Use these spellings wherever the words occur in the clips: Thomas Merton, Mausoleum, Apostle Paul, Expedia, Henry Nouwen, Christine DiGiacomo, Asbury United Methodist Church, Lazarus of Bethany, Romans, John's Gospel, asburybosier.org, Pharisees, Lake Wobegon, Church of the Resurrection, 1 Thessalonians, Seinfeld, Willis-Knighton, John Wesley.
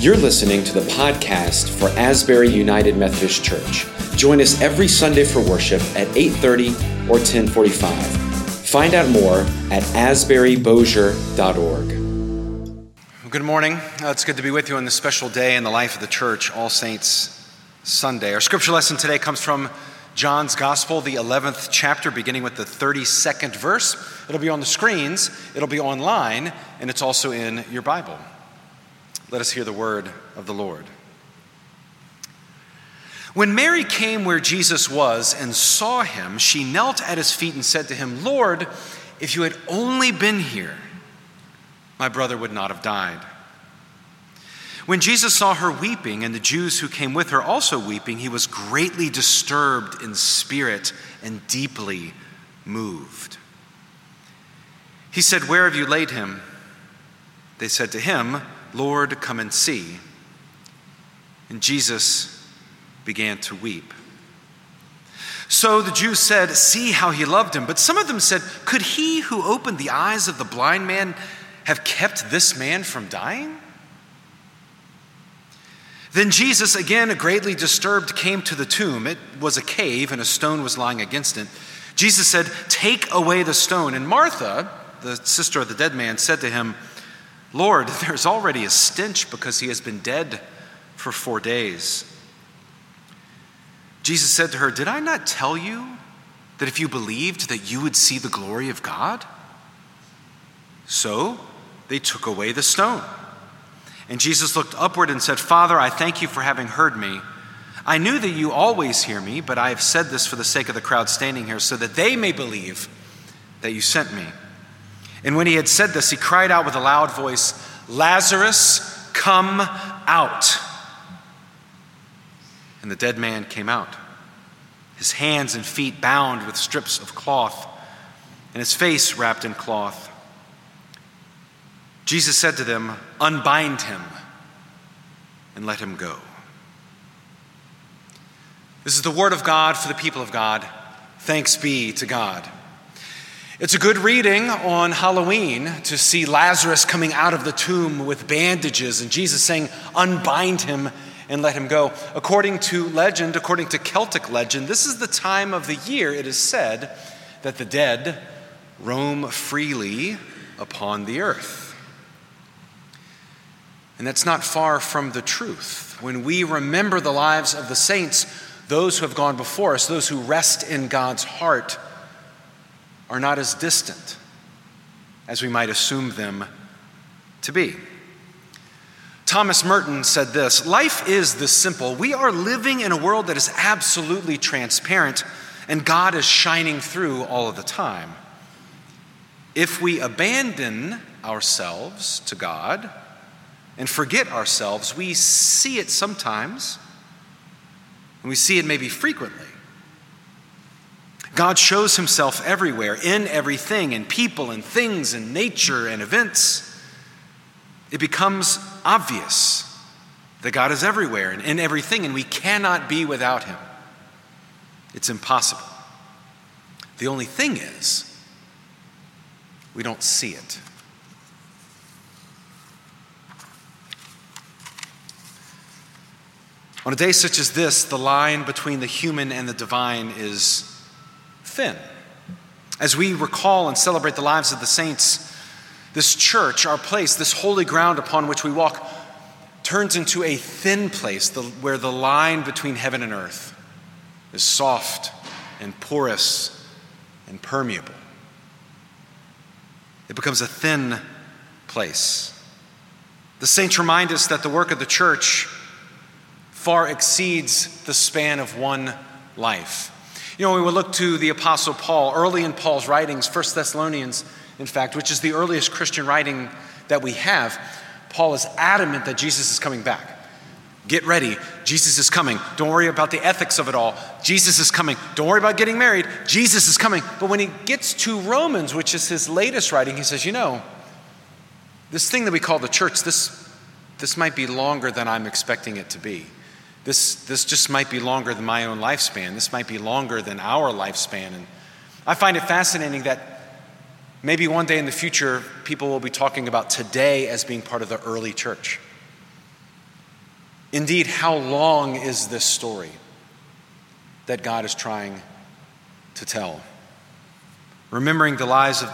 You're listening to the podcast for Asbury United Methodist Church. Join us every Sunday for worship at 8:30 or 10:45. Find out more at asburybosier.org. Good morning. It's good to be with you on this special day in the life of the church, All Saints Sunday. Our scripture lesson today comes from John's Gospel, the 11th chapter, beginning with the 32nd verse. It'll be on the screens, it'll be online, and it's also in your Bible. Let us hear the word of the Lord. When Mary came where Jesus was and saw him, she knelt at his feet and said to him, "Lord, if you had only been here, my brother would not have died." When Jesus saw her weeping and the Jews who came with her also weeping, he was greatly disturbed in spirit and deeply moved. He said, "Where have you laid him?" They said to him, "Lord, come and see." And Jesus began to weep. So the Jews said, "See how he loved him." But some of them said, "Could he who opened the eyes of the blind man have kept this man from dying?" Then Jesus, again greatly disturbed, came to the tomb. It was a cave, and a stone was lying against it. Jesus said, "Take away the stone." And Martha, the sister of the dead man, said to him, "Lord, there's already a stench because he has been dead for 4 days." Jesus said to her, "Did I not tell you that if you believed that you would see the glory of God?" So they took away the stone. And Jesus looked upward and said, "Father, I thank you for having heard me. I knew that you always hear me, but I have said this for the sake of the crowd standing here, so that they may believe that you sent me." And when he had said this, he cried out with a loud voice, "Lazarus, come out." And the dead man came out, his hands and feet bound with strips of cloth, and his face wrapped in cloth. Jesus said to them, "Unbind him and let him go." This is the word of God for the people of God. Thanks be to God. It's a good reading on Halloween to see Lazarus coming out of the tomb with bandages and Jesus saying, "Unbind him and let him go." According to legend, according to Celtic legend, this is the time of the year, it is said, that the dead roam freely upon the earth. And that's not far from the truth. When we remember the lives of the saints, those who have gone before us, those who rest in God's heart, are not as distant as we might assume them to be. Thomas Merton said this, "Life is this simple. We are living in a world that is absolutely transparent, and God is shining through all of the time. If we abandon ourselves to God and forget ourselves, we see it sometimes, and we see it maybe frequently. God shows himself everywhere, in everything, in people and things and nature and events. It becomes obvious that God is everywhere and in everything, and we cannot be without him. It's impossible. The only thing is, we don't see it." On a day such as this, the line between the human and the divine is thin. As we recall and celebrate the lives of the saints, this church, our place, this holy ground upon which we walk, turns into a thin place where the line between heaven and earth is soft and porous and permeable. It becomes a thin place. The saints remind us that the work of the church far exceeds the span of one life. You know, we will look to the Apostle Paul, early in Paul's writings, 1 Thessalonians, in fact, which is the earliest Christian writing that we have. Paul is adamant that Jesus is coming back. Get ready. Jesus is coming. Don't worry about the ethics of it all. Jesus is coming. Don't worry about getting married. Jesus is coming. But when he gets to Romans, which is his latest writing, he says, you know, this thing that we call the church, this might be longer than I'm expecting it to be. This just might be longer than my own lifespan. This might be longer than our lifespan. And I find it fascinating that maybe one day in the future, people will be talking about today as being part of the early church. Indeed, how long is this story that God is trying to tell? Remembering the lives of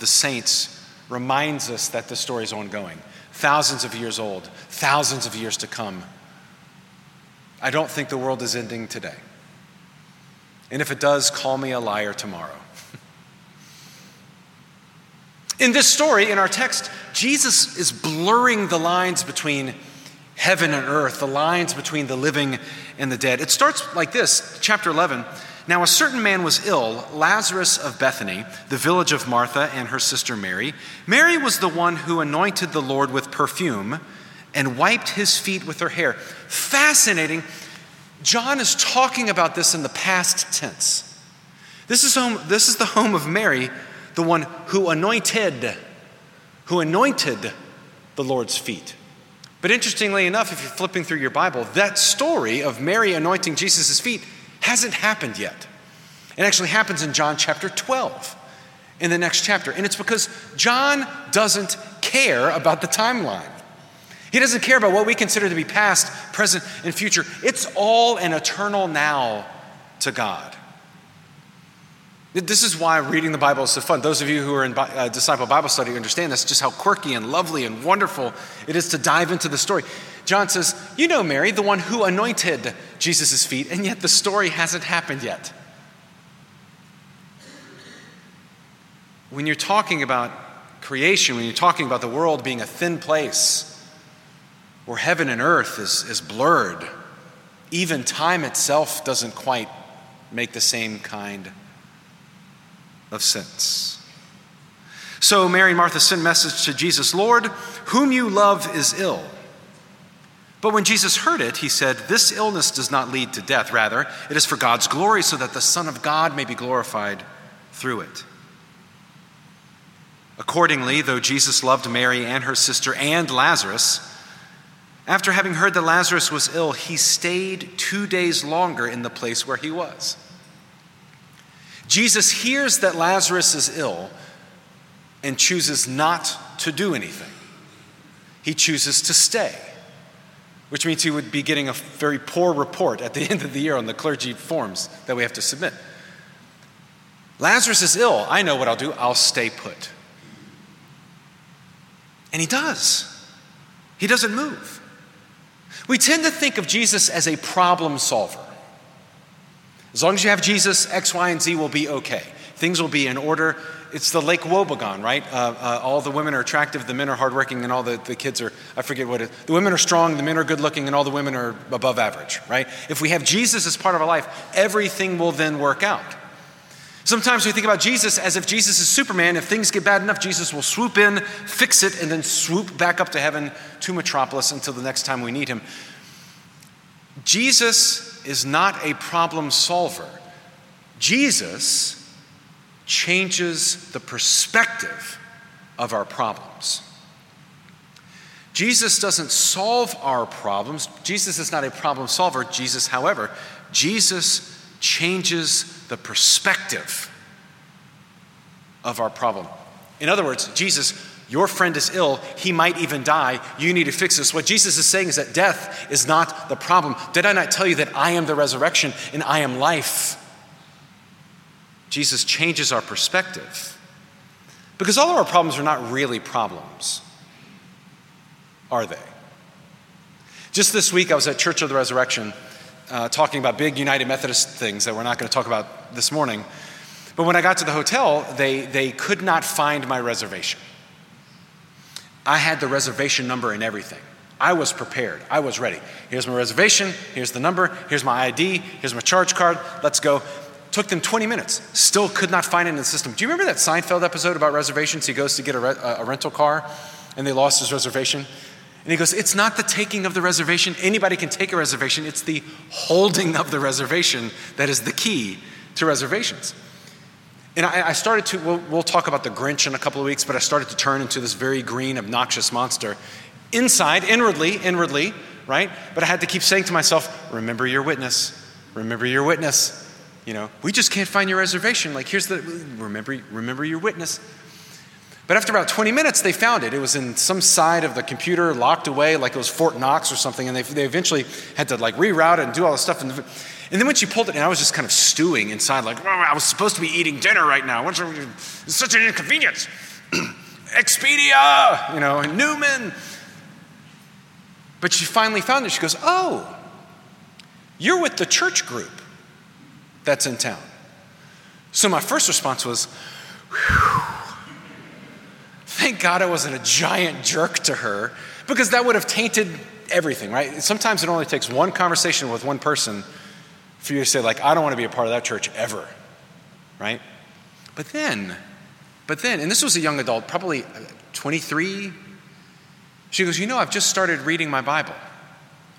the saints reminds us that the story is ongoing. Thousands of years old, thousands of years to come. I don't think the world is ending today. And if it does, call me a liar tomorrow. In this story, in our text, Jesus is blurring the lines between heaven and earth, the lines between the living and the dead. It starts like this, chapter 11. Now, a certain man was ill, Lazarus of Bethany, the village of Martha and her sister Mary. Mary was the one who anointed the Lord with perfume and wiped his feet with her hair. Fascinating. John is talking about this in the past tense. This is the home of Mary, the one who anointed the Lord's feet. But interestingly enough, if you're flipping through your Bible, that story of Mary anointing Jesus' feet hasn't happened yet. It actually happens in John chapter 12, in the next chapter. And it's because John doesn't care about the timeline. He doesn't care about what we consider to be past, present, and future. It's all an eternal now to God. This is why reading the Bible is so fun. Those of you who are in Disciple Bible Study understand this, just how quirky and lovely and wonderful it is to dive into the story. John says, you know Mary, the one who anointed Jesus' feet, and yet the story hasn't happened yet. When you're talking about creation, when you're talking about the world being a thin place, where heaven and earth is blurred, even time itself doesn't quite make the same kind of sense. So Mary and Martha sent a message to Jesus, Lord, whom you love is ill. But when Jesus heard it, he said, this illness does not lead to death. Rather, it is for God's glory, so that the Son of God may be glorified through it. Accordingly, though Jesus loved Mary and her sister and Lazarus, after having heard that Lazarus was ill, he stayed 2 days longer in the place where he was. Jesus hears that Lazarus is ill and chooses not to do anything. He chooses to stay, which means he would be getting a very poor report at the end of the year on the clergy forms that we have to submit. Lazarus is ill. I know what I'll do. I'll stay put. And he does. He doesn't move. We tend to think of Jesus as a problem solver. As long as you have Jesus, X, Y, and Z will be okay. Things will be in order. It's the Lake Wobegon, right? All the women are attractive, the men are hardworking, and all the kids are, I forget what it is. The women are strong, the men are good looking, and all the women are above average, right? If we have Jesus as part of our life, everything will then work out. Sometimes we think about Jesus as if Jesus is Superman. If things get bad enough, Jesus will swoop in, fix it, and then swoop back up to heaven to Metropolis until the next time we need him. Jesus is not a problem solver. Jesus changes the perspective of our problems. Jesus doesn't solve our problems. Jesus is not a problem solver. Jesus changes the perspective of our problem. In other words, Jesus, your friend is ill. He might even die. You need to fix this. What Jesus is saying is that death is not the problem. Did I not tell you that I am the resurrection and I am life? Jesus changes our perspective, because all of our problems are not really problems, are they? Just this week, I was at Church of the Resurrection talking about big United Methodist things that we're not going to talk about this morning. But when I got to the hotel, they could not find my reservation. I had the reservation number and everything. I was prepared. I was ready. Here's my reservation. Here's the number. Here's my ID. Here's my charge card. Let's go. Took them 20 minutes. Still could not find it in the system. Do you remember that Seinfeld episode about reservations? He goes to get a rental car, and they lost his reservation. And he goes, it's not the taking of the reservation. Anybody can take a reservation. It's the holding of the reservation that is the key to reservations. And I started to, we'll talk about the Grinch in a couple of weeks, but I started to turn into this very green, obnoxious monster. Inside, inwardly, right? But I had to keep saying to myself, remember your witness. Remember your witness. You know, we just can't find your reservation. Like, here's the, remember your witness. But after about 20 minutes, they found it. It was in some side of the computer, locked away, like it was Fort Knox or something. And they eventually had to like reroute it and do all this stuff. And then when she pulled it, and I was just kind of stewing inside, like, oh, I was supposed to be eating dinner right now. It's such an inconvenience. Expedia, and Newman. But she finally found it. She goes, oh, you're with the church group that's in town. So my first response was, whew. Thank God I wasn't a giant jerk to her, because that would have tainted everything, right? Sometimes it only takes one conversation with one person for you to say, like, I don't want to be a part of that church ever, right? But then, and this was a young adult, probably 23, she goes, I've just started reading my Bible.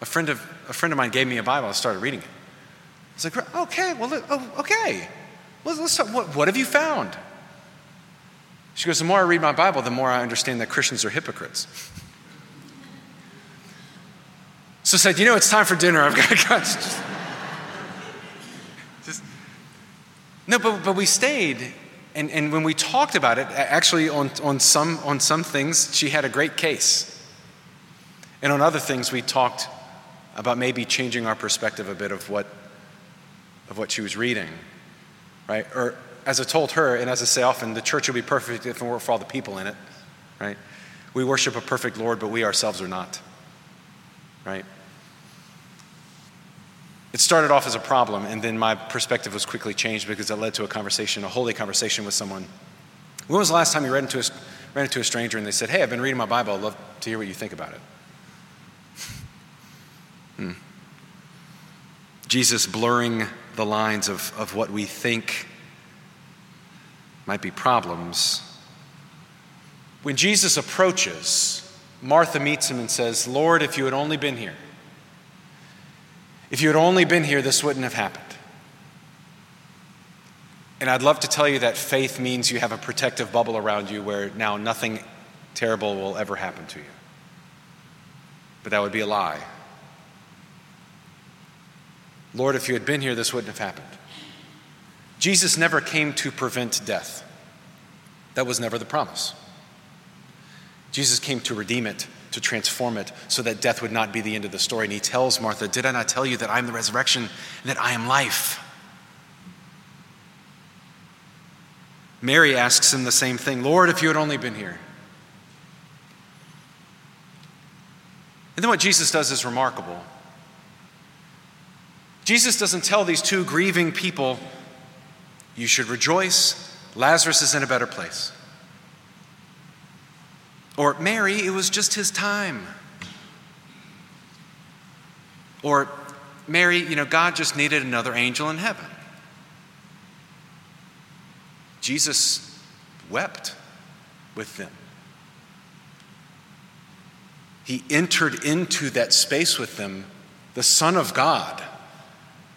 A friend of mine gave me a Bible. I started reading it. I was like, okay, let's talk. What have you found? She goes, the more I read my Bible, the more I understand that Christians are hypocrites. So I said, it's time for dinner. I've got to go. No, but we stayed. And when we talked about it, actually on some things, she had a great case. And on other things, we talked about maybe changing our perspective a bit of what she was reading, right? Or as I told her, and as I say often, the church will be perfect if it weren't for all the people in it, right? We worship a perfect Lord, but we ourselves are not, right? It started off as a problem, and then my perspective was quickly changed because it led to a holy conversation with someone. When was the last time you ran into a stranger and they said, hey, I've been reading my Bible. I'd love to hear what you think about it. Jesus blurring the lines of what we think might be problems. When Jesus approaches, Martha meets him and says, Lord, if you had only been here, this wouldn't have happened. And I'd love to tell you that faith means you have a protective bubble around you where now nothing terrible will ever happen to you. But that would be a lie. Lord, if you had been here, this wouldn't have happened. Jesus never came to prevent death. That was never the promise. Jesus came to redeem it, to transform it, so that death would not be the end of the story. And he tells Martha, did I not tell you that I am the resurrection and that I am life? Mary asks him the same thing. Lord, if you had only been here. And then what Jesus does is remarkable. Jesus doesn't tell these two grieving people, you should rejoice, Lazarus is in a better place. Or, Mary, it was just his time. Or, Mary, God just needed another angel in heaven. Jesus wept with them. He entered into that space with them. The Son of God,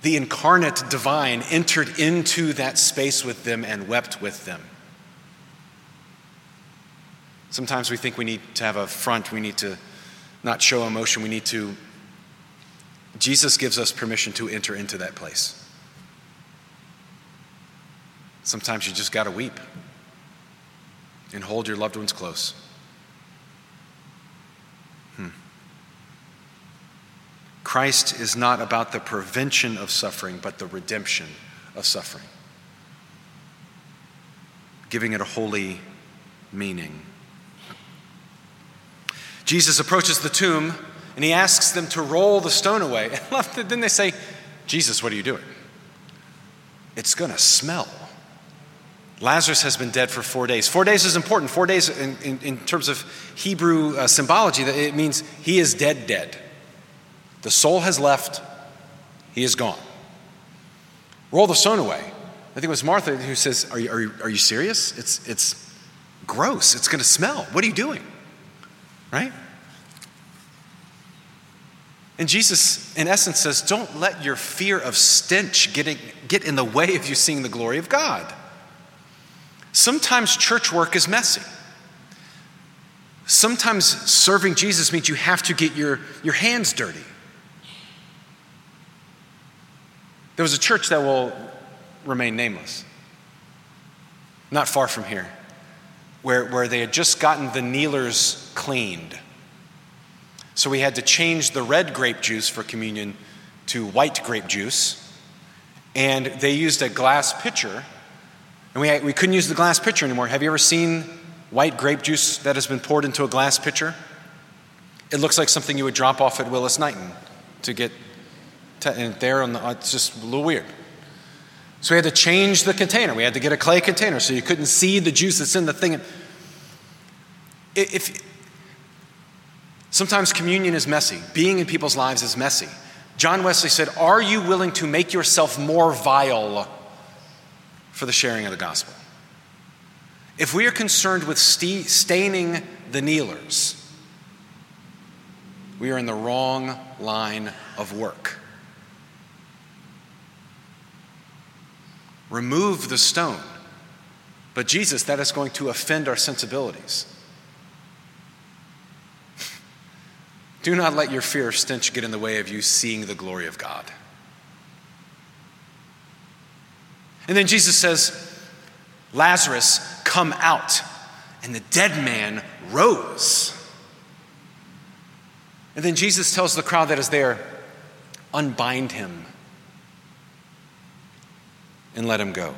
the incarnate divine, entered into that space with them and wept with them. Sometimes we think we need to have a front. We need to not show emotion. Jesus gives us permission to enter into that place. Sometimes you just got to weep and hold your loved ones close. Christ is not about the prevention of suffering, but the redemption of suffering, giving it a holy meaning. Jesus approaches the tomb, and he asks them to roll the stone away. And then they say, Jesus, what are you doing? It's going to smell. Lazarus has been dead for 4 days. 4 days is important. 4 days in terms of Hebrew symbology, it means he is dead. The soul has left. He is gone. Roll the stone away. I think it was Martha who says, are you serious? It's gross. It's going to smell. What are you doing? Right? And Jesus, in essence, says, don't let your fear of stench get in the way of you seeing the glory of God. Sometimes church work is messy. Sometimes serving Jesus means you have to get your hands dirty. There was a church that will remain nameless, not far from here, where they had just gotten the kneelers cleaned. So we had to change the red grape juice for communion to white grape juice. And they used a glass pitcher. And we couldn't use the glass pitcher anymore. Have you ever seen white grape juice that has been poured into a glass pitcher? It looks like something you would drop off at Willis-Knighton to get there. It's just a little weird. So we had to change the container. We had to get a clay container so you couldn't see the juice that's in the thing. Sometimes communion is messy. Being in people's lives is messy. John Wesley said, "Are you willing to make yourself more vile for the sharing of the gospel?" If we are concerned with staining the kneelers, we are in the wrong line of work. Remove the stone. But Jesus, that is going to offend our sensibilities. Do not let your fear of stench get in the way of you seeing the glory of God. And then Jesus says, "Lazarus, come out." And the dead man rose. And then Jesus tells the crowd that is there, "Unbind him and let him go."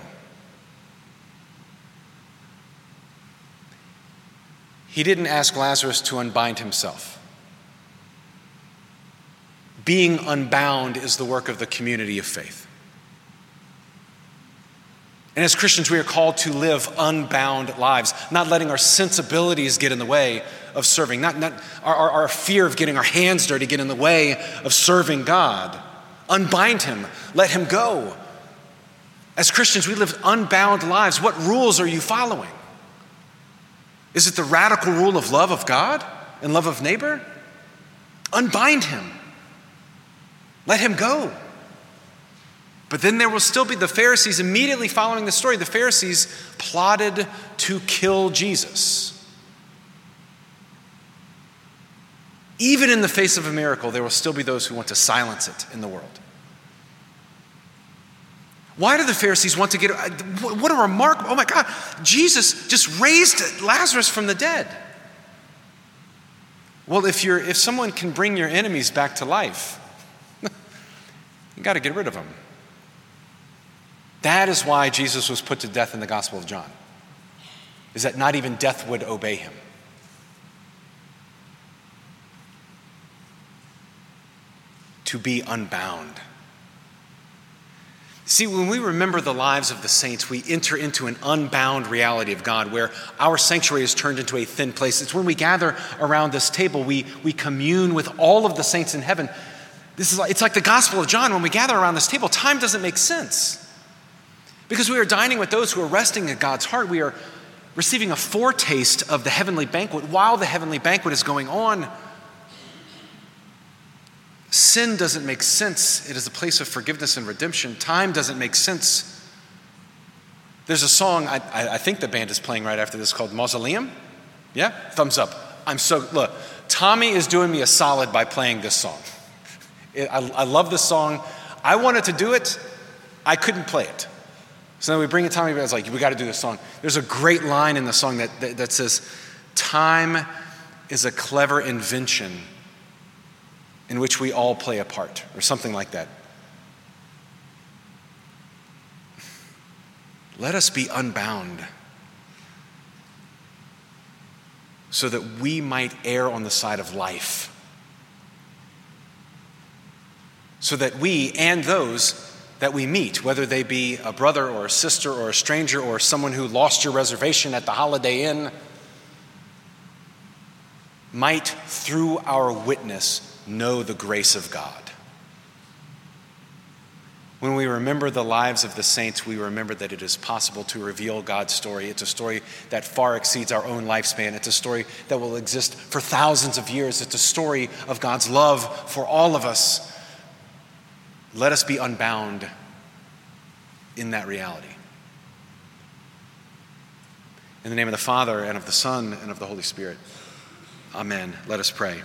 He didn't ask Lazarus to unbind himself. Being unbound is the work of the community of faith. And as Christians, we are called to live unbound lives, not letting our sensibilities get in the way of serving, not our fear of getting our hands dirty get in the way of serving God. Unbind him, let him go. As Christians, we live unbound lives. What rules are you following? Is it the radical rule of love of God and love of neighbor? Unbind him, let him go. But then there will still be the Pharisees immediately following the story. The Pharisees plotted to kill Jesus. Even in the face of a miracle, there will still be those who want to silence it in the world. Why do the Pharisees want to get, what a remarkable, oh my God, Jesus just raised Lazarus from the dead. Well, if someone can bring your enemies back to life, you got to get rid of them. That is why Jesus was put to death in the Gospel of John, is that not even death would obey him. To be unbound. See, when we remember the lives of the saints, we enter into an unbound reality of God where our sanctuary is turned into a thin place. It's when we gather around this table, we commune with all of the saints in heaven. It's like the Gospel of John. When we gather around this table, time doesn't make sense. Because we are dining with those who are resting at God's heart. We are receiving a foretaste of the heavenly banquet while the heavenly banquet is going on. Sin doesn't make sense. It is a place of forgiveness and redemption. Time doesn't make sense. There's a song, I think the band is playing right after this, called Mausoleum. Yeah? Thumbs up. Look, Tommy is doing me a solid by playing this song. I love this song. I wanted to do it. I couldn't play it. So then we bring it to Tommy, but I was like, we got to do this song. There's a great line in the song that says, "Time is a clever invention in which we all play a part," or something like that. Let us be unbound so that we might err on the side of life. So that we and those that we meet, whether they be a brother or a sister or a stranger or someone who lost your reservation at the Holiday Inn, might through our witness know the grace of God. When we remember the lives of the saints, we remember that it is possible to reveal God's story. It's a story that far exceeds our own lifespan. It's a story that will exist for thousands of years. It's a story of God's love for all of us. Let us be unbound in that reality. In the name of the Father, and of the Son, and of the Holy Spirit. Amen. Let us pray.